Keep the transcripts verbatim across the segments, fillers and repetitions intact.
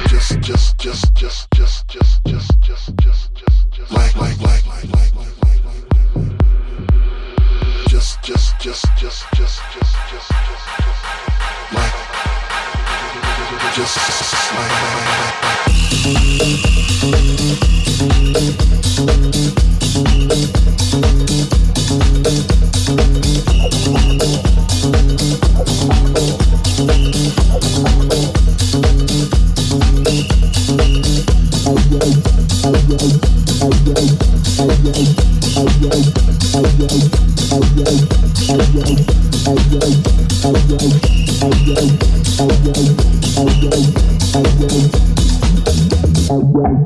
Just, just, just, just.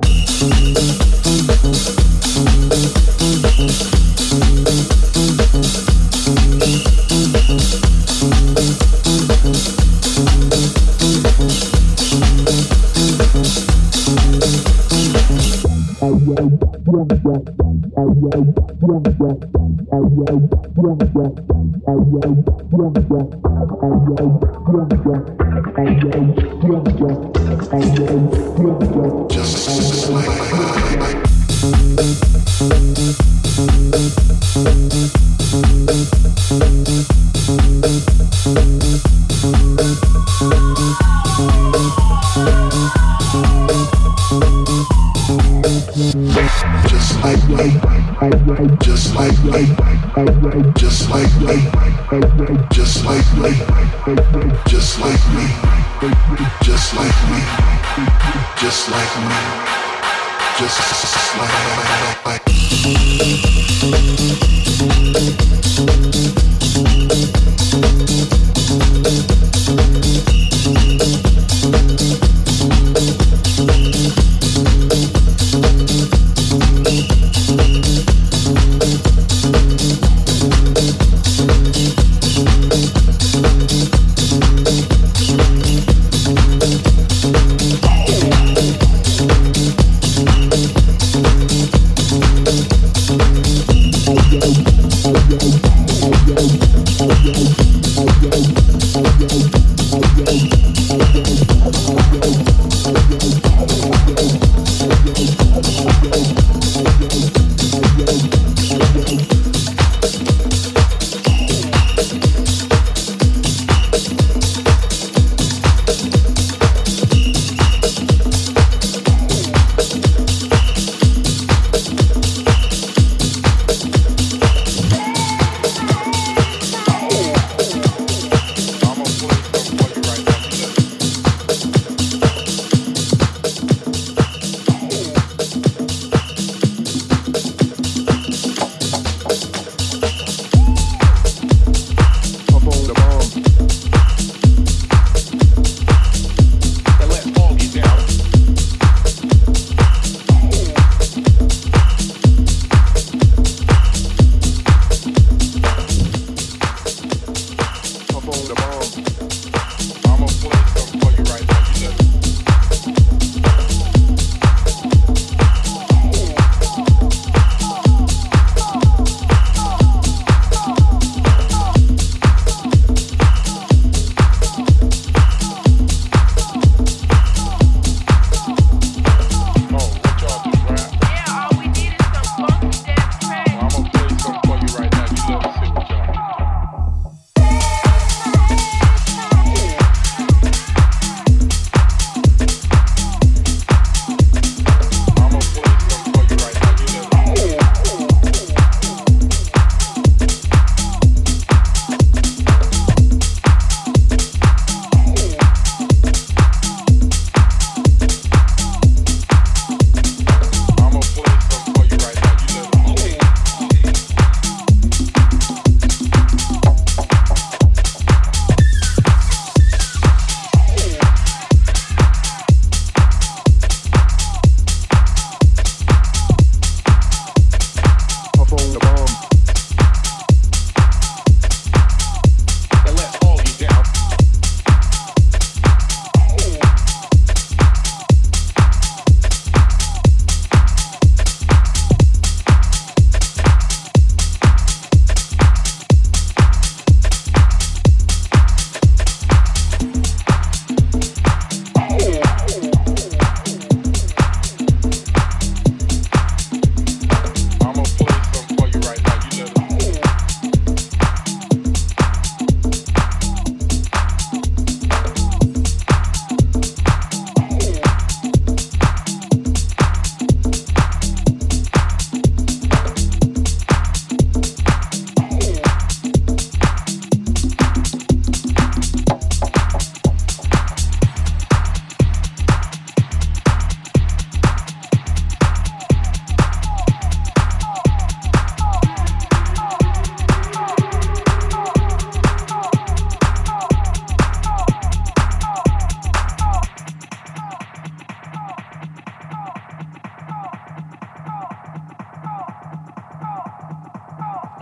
I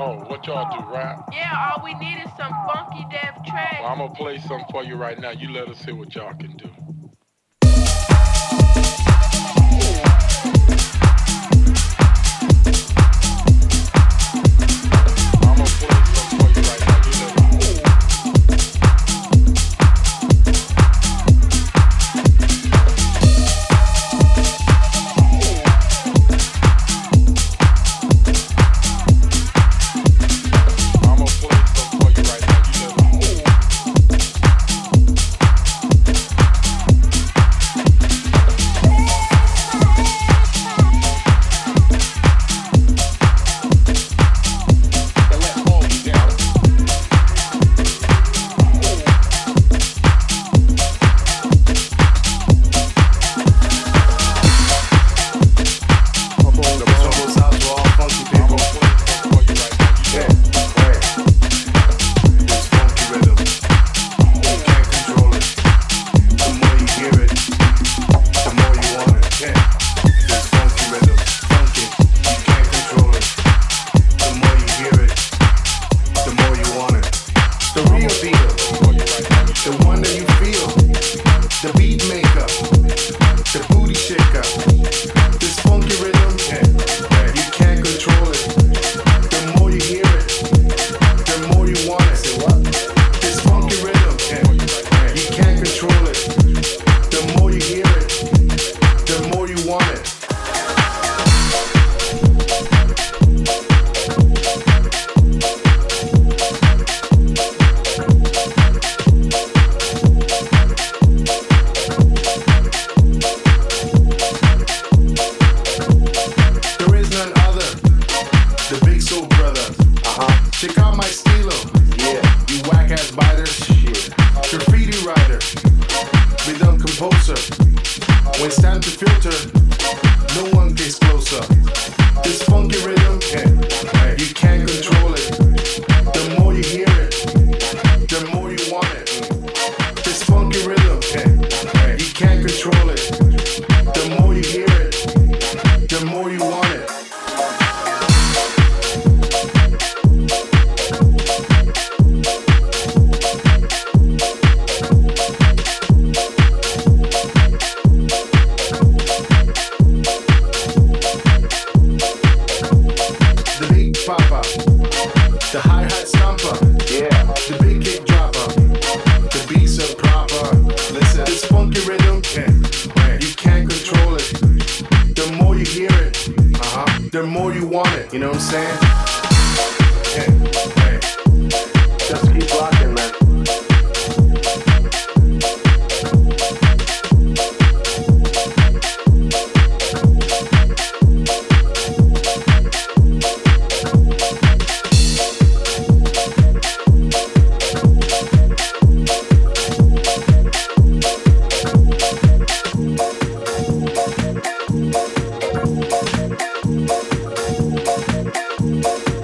Oh, what y'all do, rap? Yeah, all we need is some funky dev track. Well, I'm gonna play something for you right now. You let us hear what y'all can do. We'll be right back.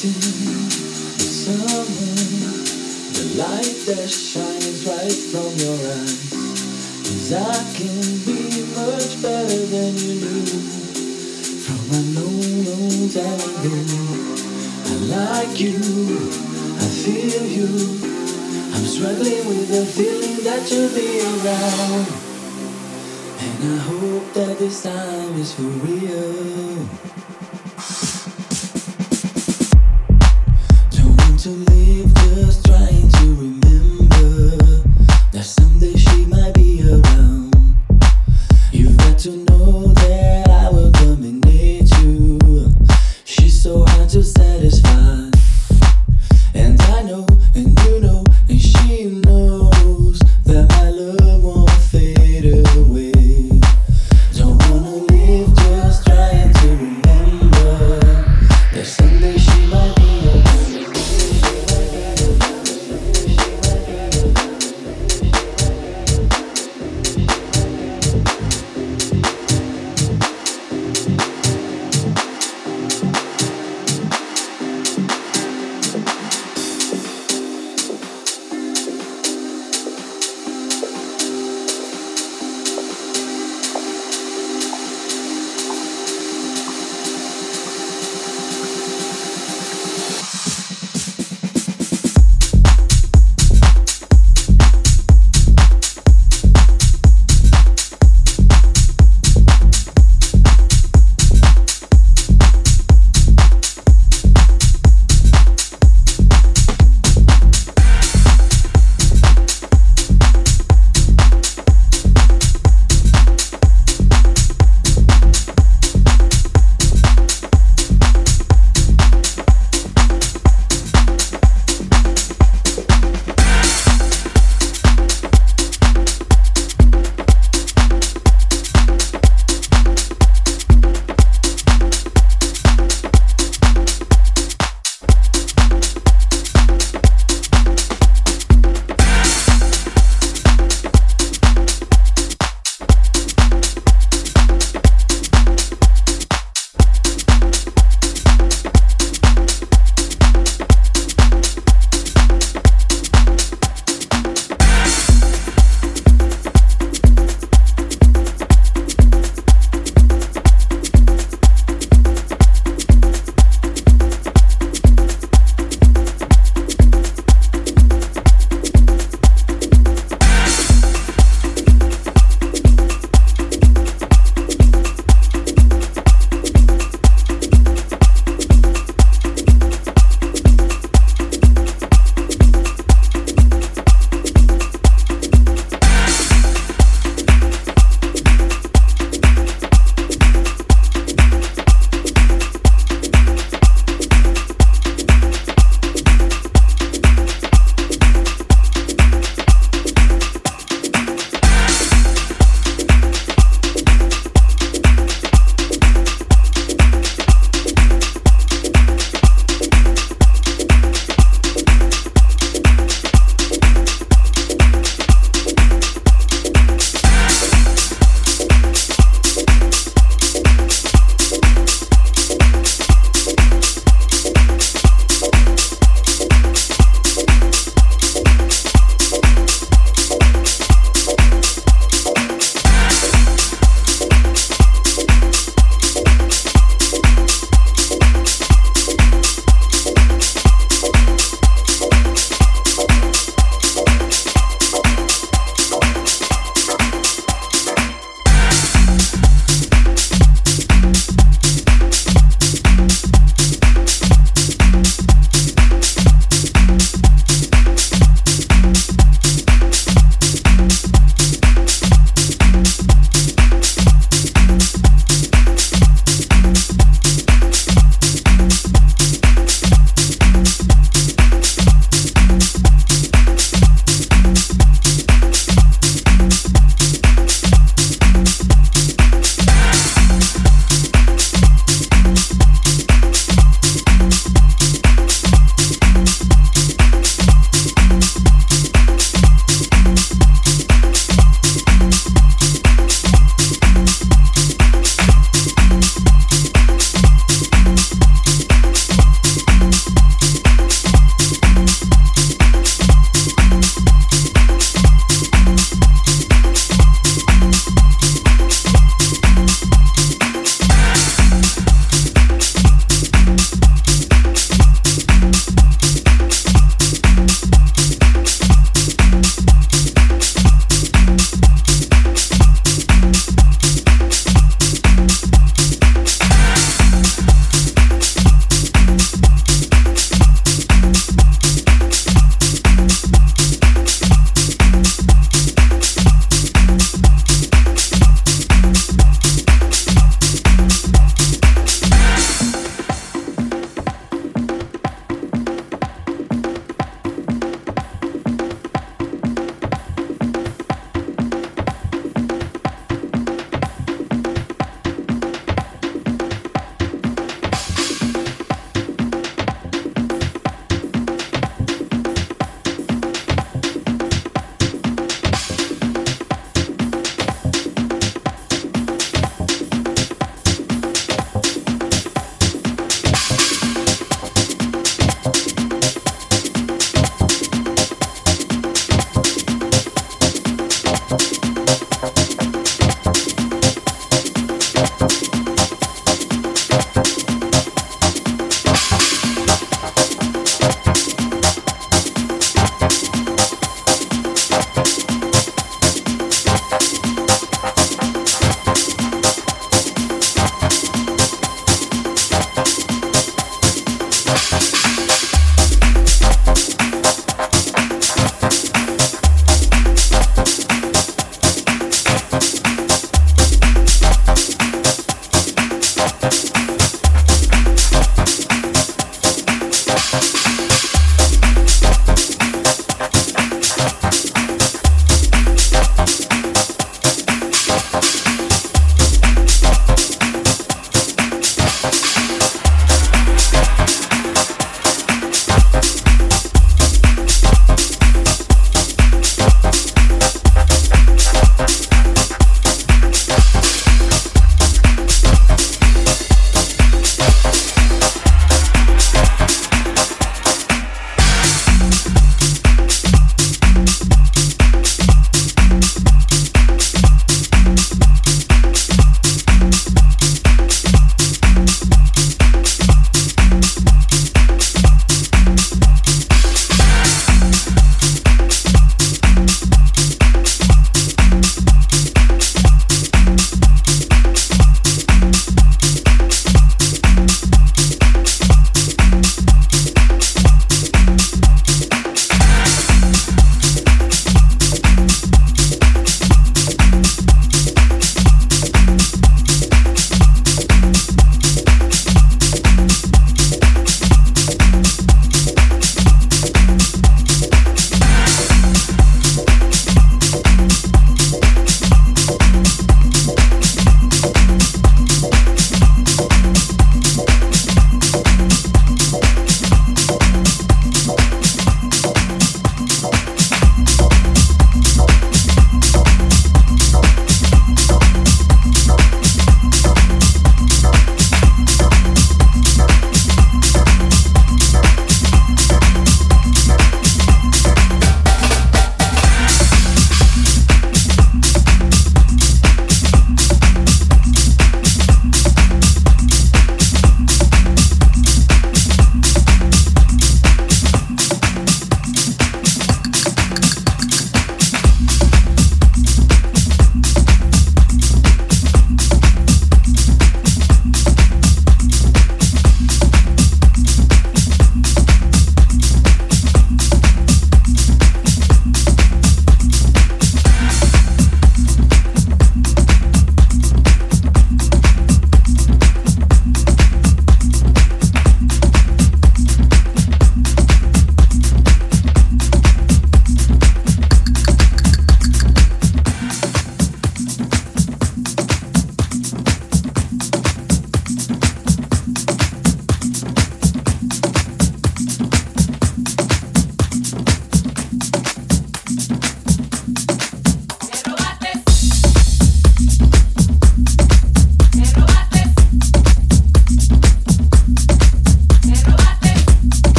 There's something she might be away.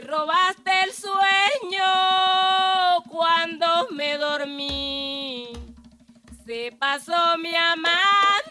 Me robaste el sueño cuando me dormí. Se pasó mi amante.